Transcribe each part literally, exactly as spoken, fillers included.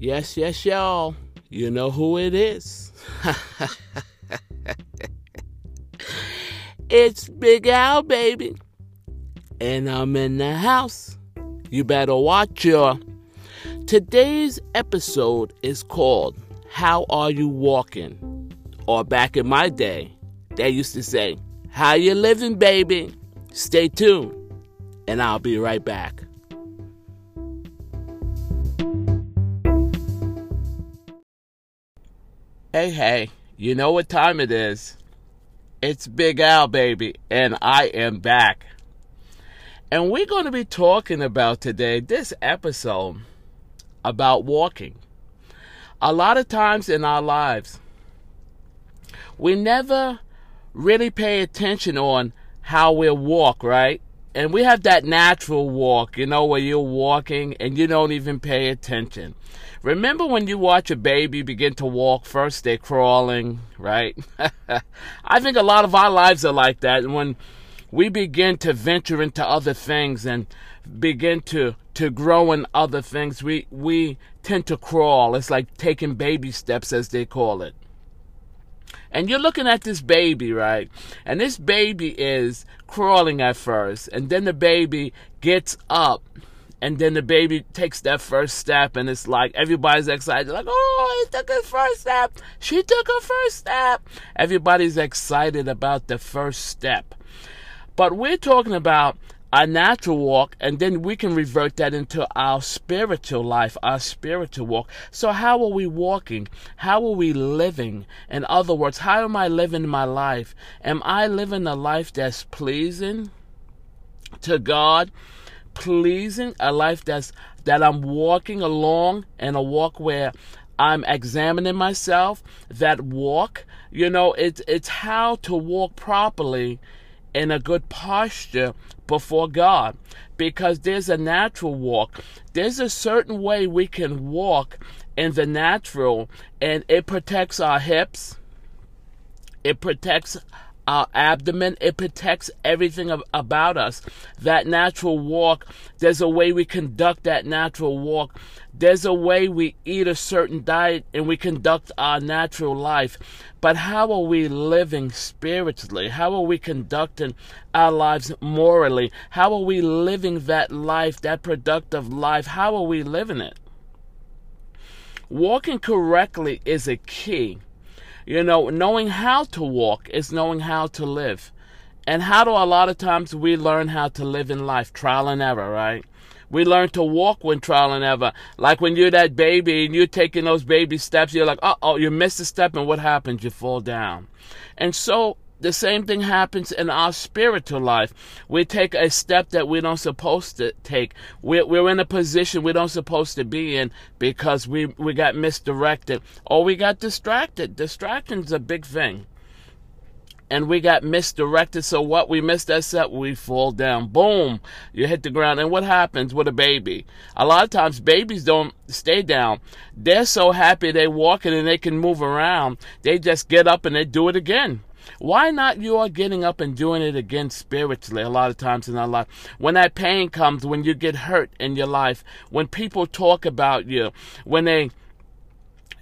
Yes, yes, y'all. You know who it is. It's Big Al, baby. And I'm in the house. You better watch your... Today's episode is called How Are You Walking? Or back in my day, they used to say, How you living, baby? Stay tuned, and I'll be right back. Hey, hey, you know what time it is. It's Big Al, baby, and I am back. And we're going to be talking about today, this episode, about walking. A lot of times in our lives, we never really pay attention on how we walk, right? And we have that natural walk, you know, where you're walking and you don't even pay attention. Remember when you watch a baby begin to walk, first they're crawling, right? I think a lot of our lives are like that. And when we begin to venture into other things and begin to to grow in other things, we we tend to crawl. It's like taking baby steps, as they call it. And you're looking at this baby, right? And this baby is crawling at first, and then the baby gets up, and then the baby takes that first step, and it's like everybody's excited. Like, oh, he took his first step. She took her first step. Everybody's excited about the first step. But we're talking about our natural walk, and then we can revert that into our spiritual life, our spiritual walk. So how are we walking? How are we living? In other words, how am I living my life? Am I living a life that's pleasing to God? Pleasing, a life that's that I'm walking along, and a walk where I'm examining myself, that walk. You know, it's it's how to walk properly in a good posture before God, because there's a natural walk. There's a certain way we can walk in the natural, and it protects our hips, it protects our abdomen, it protects everything ab- about us. That natural walk, there's a way we conduct that natural walk. There's a way we eat a certain diet and we conduct our natural life. But how are we living spiritually? How are we conducting our lives morally? How are we living that life, that productive life? How are we living it? Walking correctly is a key. You know, knowing how to walk is knowing how to live. And how do a lot of times we learn how to live in life? Trial and error, right? We learn to walk when trial and error. Like when you're that baby and you're taking those baby steps, you're like, uh-oh, you miss a step, and what happens? You fall down. And so the same thing happens in our spiritual life. We take a step that we don't supposed to take. We're, we're in a position we don't supposed to be in because we, we got misdirected or we got distracted. Distraction's a big thing. And we got misdirected, so what? We missed that step, we fall down. Boom, you hit the ground. And what happens with a baby? A lot of times babies don't stay down. They're so happy they're walking and they can move around. They just get up and they do it again. Why not you are getting up and doing it again spiritually a lot of times in our life? When that pain comes, when you get hurt in your life, when people talk about you, when they...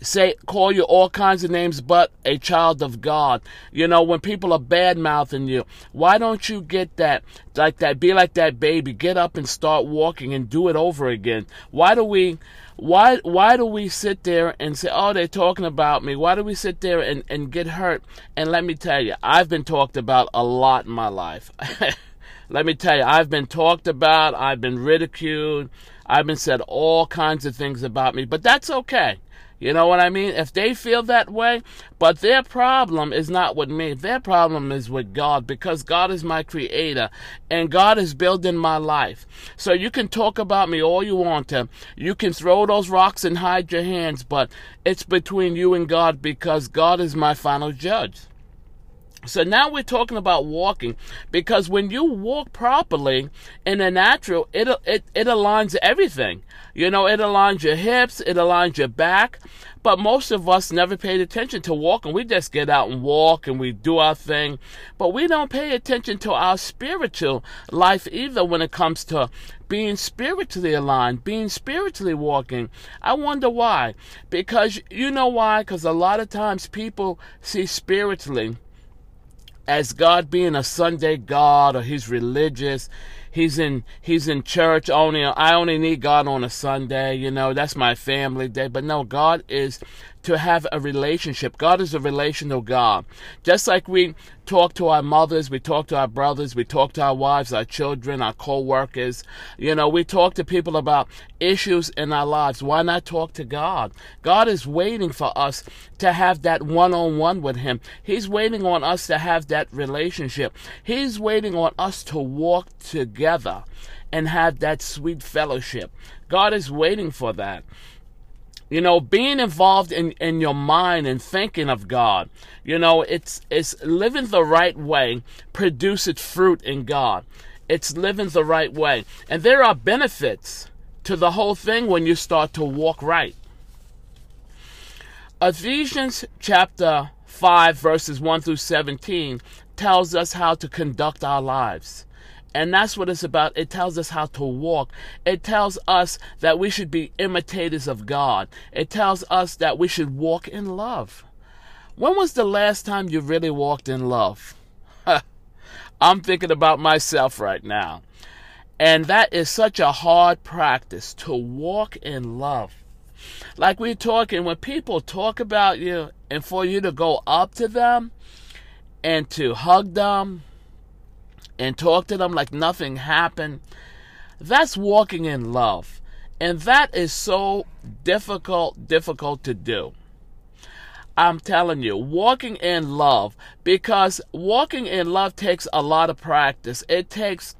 Say, call you all kinds of names but a child of God. You know, when people are bad-mouthing you, why don't you get that, like that, be like that baby, get up and start walking and do it over again? Why do we, why, why do we sit there and say, oh, they're talking about me? Why do we sit there and, and get hurt? And let me tell you, I've been talked about a lot in my life. Let me tell you, I've been talked about, I've been ridiculed, I've been said all kinds of things about me, but that's okay. You know what I mean? If they feel that way, but their problem is not with me. Their problem is with God, because God is my creator and God is building my life. So you can talk about me all you want to. You can throw those rocks and hide your hands, but it's between you and God, because God is my final judge. So now we're talking about walking, because when you walk properly in the natural, it, it, it aligns everything. You know, it aligns your hips, it aligns your back. But most of us never paid attention to walking. We just get out and walk and we do our thing. But we don't pay attention to our spiritual life either when it comes to being spiritually aligned, being spiritually walking. I wonder why. Because you know why? Because a lot of times people see spiritually as God being a Sunday God, or he's religious, he's in he's in church only. I only need God on a Sunday, you know, that's my family day. But no, God is to have a relationship. God is a relational God. Just like we talk to our mothers, we talk to our brothers, we talk to our wives, our children, our co-workers. You know, we talk to people about issues in our lives. Why not talk to God? God is waiting for us to have that one-on-one with him. He's waiting on us to have that relationship. He's waiting on us to walk together and have that sweet fellowship. God is waiting for that. You know, being involved in, in your mind and thinking of God, you know, it's, it's living the right way produces fruit in God. It's living the right way. And there are benefits to the whole thing when you start to walk right. Ephesians chapter five, verses one through seventeen tells us how to conduct our lives. And that's what it's about. It tells us how to walk. It tells us that we should be imitators of God. It tells us that we should walk in love. When was the last time you really walked in love? I'm thinking about myself right now. And that is such a hard practice, to walk in love. Like we're talking, when people talk about you, and for you to go up to them and to hug them, and talk to them like nothing happened. That's walking in love. And that is so difficult, difficult to do. I'm telling you, walking in love, because walking in love takes a lot of practice. It takes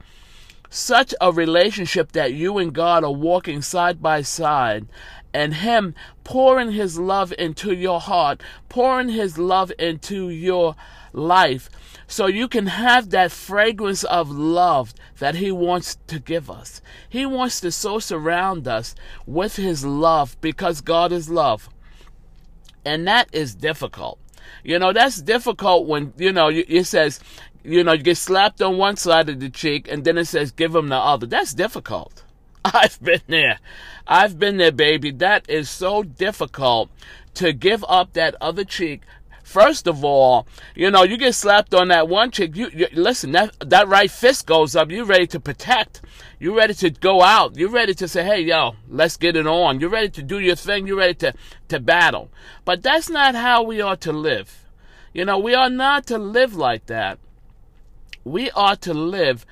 such a relationship that you and God are walking side by side, and him pouring his love into your heart, pouring his love into your life, so you can have that fragrance of love that he wants to give us. He wants to so surround us with his love, because God is love. And that is difficult. You know, that's difficult when, you know, it says, you know, you get slapped on one side of the cheek and then it says, give him the other. That's difficult. I've been there. I've been there, baby. That is so difficult to give up that other cheek. First of all, you know, you get slapped on that one cheek. You, you listen, that, that right fist goes up. You're ready to protect. You're ready to go out. You're ready to say, hey, yo, let's get it on. You're ready to do your thing. You're ready to, to battle. But that's not how we are to live. You know, we are not to live like that. We are to live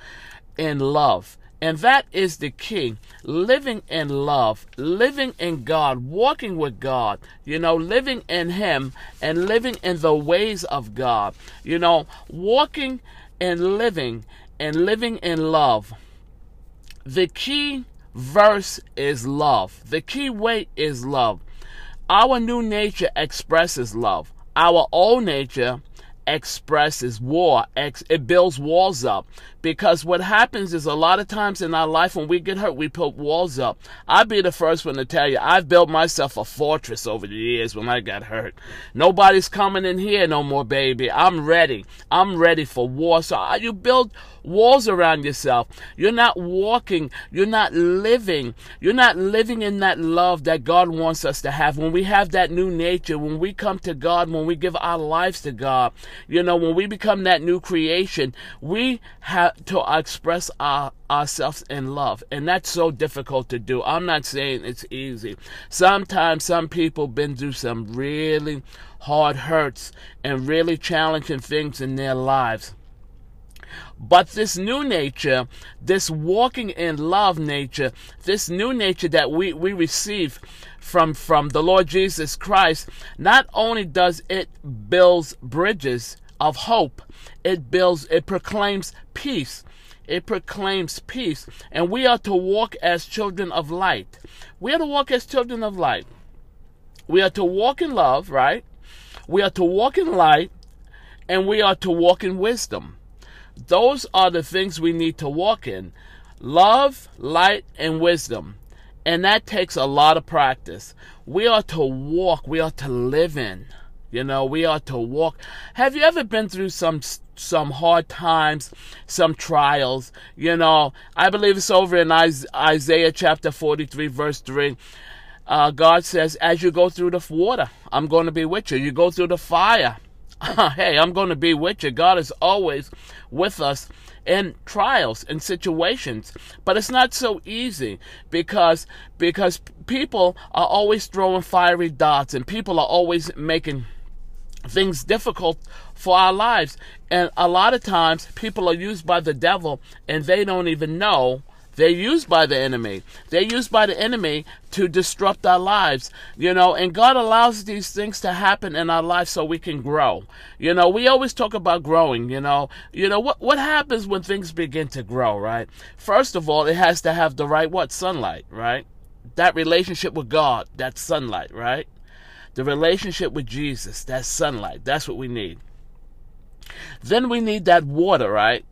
in love. And that is the key, living in love, living in God, walking with God, you know, living in him and living in the ways of God, you know, walking and living and living in love. The key verse is love. The key way is love. Our new nature expresses love. Our old nature expresses war. It builds walls up, because what happens is a lot of times in our life when we get hurt, we put walls up. I'll be the first one to tell you, I've built myself a fortress over the years when I got hurt. Nobody's coming in here no more, baby. I'm ready. I'm ready for war. So you build walls around yourself. You're not walking. You're not living. You're not living in that love that God wants us to have. When we have that new nature, when we come to God, when we give our lives to God, you know, when we become that new creation, we have to express our, ourselves in love. And that's so difficult to do. I'm not saying it's easy. Sometimes some people been through some really hard hurts and really challenging things in their lives. But this new nature, this walking in love nature, this new nature that we, we receive from, from the Lord Jesus Christ, not only does it build bridges of hope, it builds, it proclaims peace. It proclaims peace. And we are to walk as children of light. We are to walk as children of light. We are to walk in love, right? We are to walk in light. and we are to walk in wisdom. Those are the things we need to walk in: love, light, and wisdom. And that takes a lot of practice. We are to walk. We are to live in. You know, we are to walk. Have you ever been through some some hard times, some trials? You know, I believe it's over in Isaiah chapter forty-three, verse three. Uh, God says, as you go through the water, I'm going to be with you. You go through the fire. Hey, I'm going to be with you. God is always with us in trials and situations. But it's not so easy because because people are always throwing fiery darts, and people are always making things difficult for our lives. And a lot of times people are used by the devil and they don't even know they're used by the enemy. They're used by the enemy to disrupt our lives, you know, and God allows these things to happen in our life so we can grow. You know, we always talk about growing, you know. You know, what, what happens when things begin to grow, right? First of all, it has to have the right, what? Sunlight, right? That relationship with God, that's sunlight, right? The relationship with Jesus, that's sunlight. That's what we need. Then we need that water, right?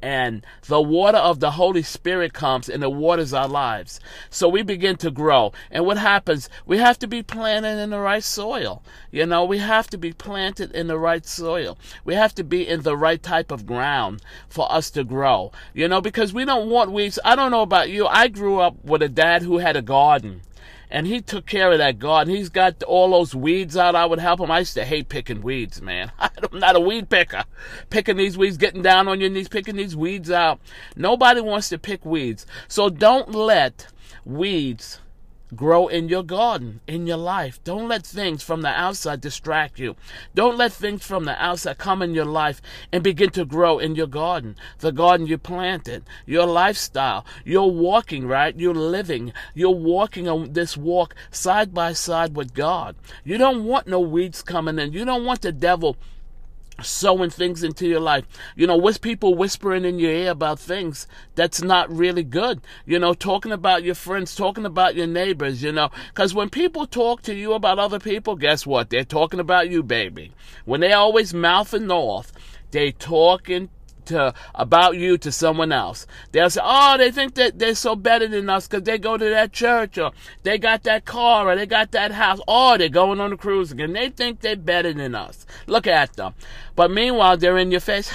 And the water of the Holy Spirit comes and it waters our lives. So we begin to grow. And what happens? We have to be planted in the right soil. You know, we have to be planted in the right soil. We have to be in the right type of ground for us to grow. You know, because we don't want weeds. I don't know about you. I grew up with a dad who had a garden. And he took care of that garden. He's got all those weeds out. I would help him. I used to hate picking weeds, man. I'm not a weed picker. Picking these weeds, getting down on your knees, picking these weeds out. Nobody wants to pick weeds. So don't let weeds grow in your garden, in your life. Don't let things from the outside distract you. Don't let things from the outside come in your life and begin to grow in your garden, the garden you planted, your lifestyle. You're walking, right? You're living. You're walking on this walk side by side with God. You don't want no weeds coming in. You don't want the devil sowing things into your life. You know, with people whispering in your ear about things that's not really good. You know, talking about your friends, talking about your neighbors, you know. Because when people talk to you about other people, guess what? They're talking about you, baby. When they're always mouthing off, they talking to, about you to someone else. They'll say, oh, they think that they're so better than us because they go to that church, or they got that car, or they got that house, or they're going on a cruise again. They think they're better than us. Look at them. But meanwhile, they're in your face.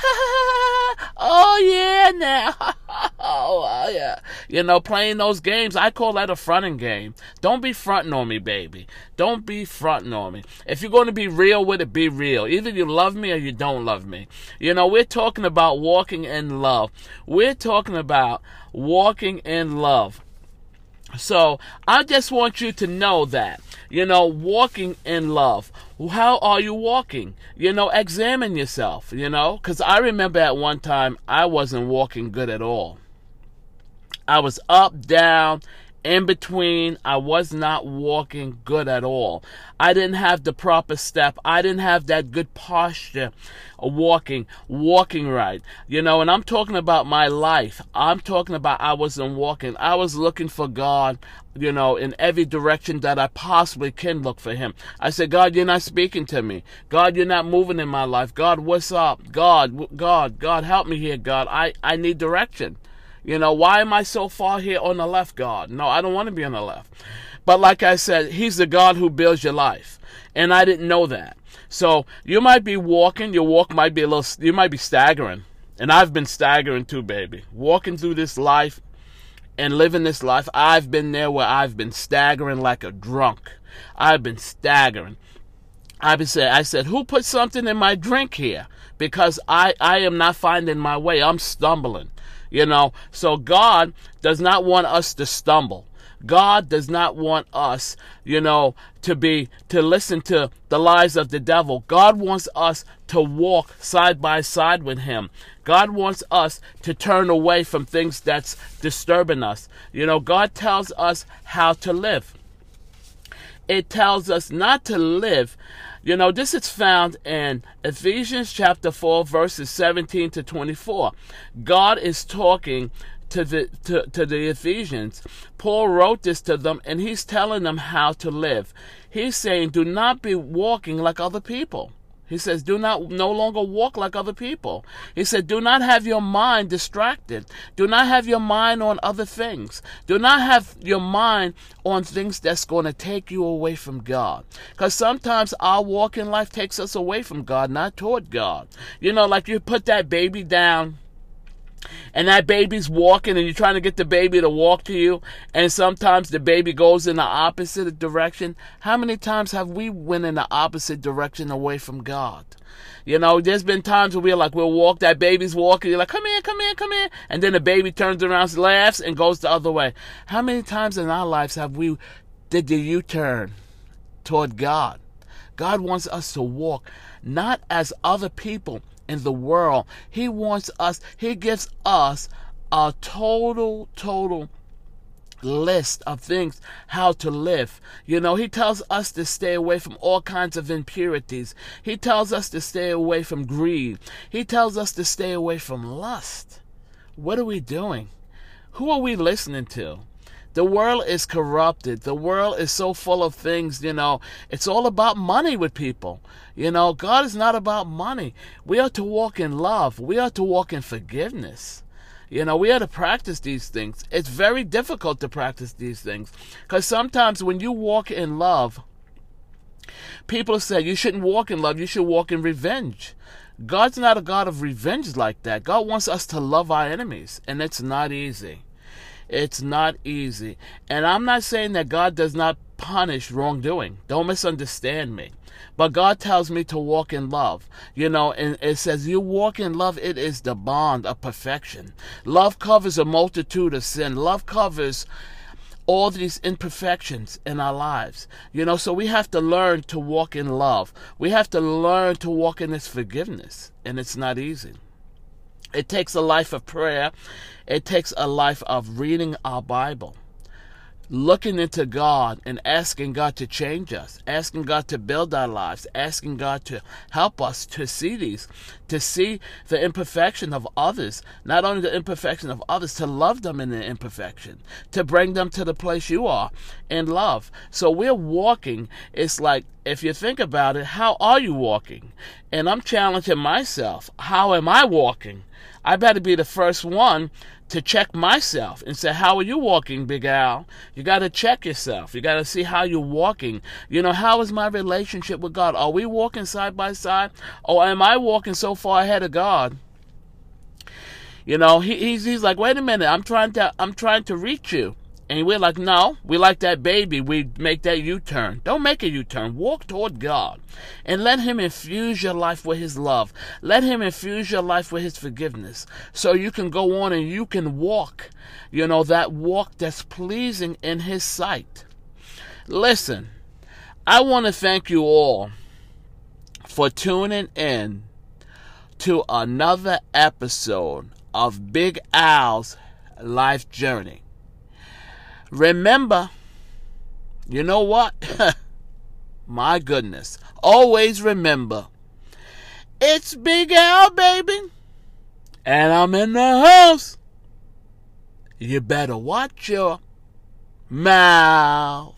Oh, yeah, now. Oh, yeah. You know, playing those games. I call that a fronting game. Don't be fronting on me, baby. Don't be fronting on me. If you're going to be real with it, be real. Either you love me or you don't love me. You know, we're talking about walking in love. We're talking about walking in love. So I just want you to know that, you know, walking in love. How are you walking? You know, examine yourself, you know, because I remember at one time I wasn't walking good at all. I was up, down, in between. I was not walking good at all. I didn't have the proper step. I didn't have that good posture of walking, walking right. You know, and I'm talking about my life. I'm talking about I wasn't walking. I was looking for God, you know, in every direction that I possibly can look for him. I said, God, you're not speaking to me. God, you're not moving in my life. God, what's up? God, God, God, help me here, God. I, I need direction. You know, why am I so far here on the left, God? No, I don't want to be on the left. But like I said, he's the God who builds your life. And I didn't know that. So you might be walking. Your walk might be a little, you might be staggering. And I've been staggering too, baby. Walking through this life and living this life. I've been there where I've been staggering like a drunk. I've been staggering. I've been saying, I said, who put something in my drink here? Because I, I am not finding my way. I'm stumbling. You know, so God does not want us to stumble. God does not want us, you know, to be, to listen to the lies of the devil. God wants us to walk side by side with him. God wants us to turn away from things that's disturbing us. You know, God tells us how to live. It tells us not to live. You know, this is found in Ephesians chapter four, verses seventeen to twenty-four. God is talking to the, to, to the Ephesians. Paul wrote this to them, and he's telling them how to live. He's saying, do not be walking like other people. He says, do not no longer walk like other people. He said, do not have your mind distracted. Do not have your mind on other things. Do not have your mind on things that's going to take you away from God. Because sometimes our walk in life takes us away from God, not toward God. You know, like you put that baby down, and that baby's walking, and you're trying to get the baby to walk to you, and sometimes the baby goes in the opposite direction. How many times have we went in the opposite direction away from God? You know, there's been times where we're like, we'll walk, that baby's walking, you're like, come here, come here, come here, and then the baby turns around, laughs, and goes the other way. How many times in our lives have we did the U-turn toward God? God wants us to walk, not as other people in the world. He wants us, he gives us a total, total list of things, how to live. You know, he tells us to stay away from all kinds of impurities. He tells us to stay away from greed. He tells us to stay away from lust. What are we doing? Who are we listening to? The world is corrupted. The world is so full of things, you know. It's all about money with people. You know, God is not about money. We are to walk in love. We are to walk in forgiveness. You know, we are to practice these things. It's very difficult to practice these things. Because sometimes when you walk in love, people say you shouldn't walk in love. You should walk in revenge. God's not a God of revenge like that. God wants us to love our enemies. And it's not easy. It's not easy. And I'm not saying that God does not punish wrongdoing. Don't misunderstand me. But God tells me to walk in love. You know, and it says you walk in love, it is the bond of perfection. Love covers a multitude of sin. Love covers all these imperfections in our lives. You know, so we have to learn to walk in love. We have to learn to walk in this forgiveness. And it's not easy. It takes a life of prayer. It takes a life of reading our Bible, looking into God and asking God to change us, asking God to build our lives, asking God to help us to see these, to see the imperfection of others, not only the imperfection of others, to love them in their imperfection, to bring them to the place you are in love. So we're walking. It's like, if you think about it, how are you walking? And I'm challenging myself. How am I walking? I better be the first one to check myself and say, how are you walking, Big Al? You got to check yourself. You got to see how you're walking. You know, how is my relationship with God? Are we walking side by side? Or am I walking so far ahead of God? You know, he, he's, he's like, wait a minute, I'm trying to, I'm trying to reach you. And we're like, no, we like that baby. We make that U-turn. Don't make a U-turn. Walk toward God and let him infuse your life with his love. Let him infuse your life with his forgiveness so you can go on and you can walk, you know, that walk that's pleasing in his sight. Listen, I want to thank you all for tuning in to another episode of Big Al's Life Journey. Remember, you know what? My goodness. Always remember, it's Big Al, baby. And I'm in the house. You better watch your mouth.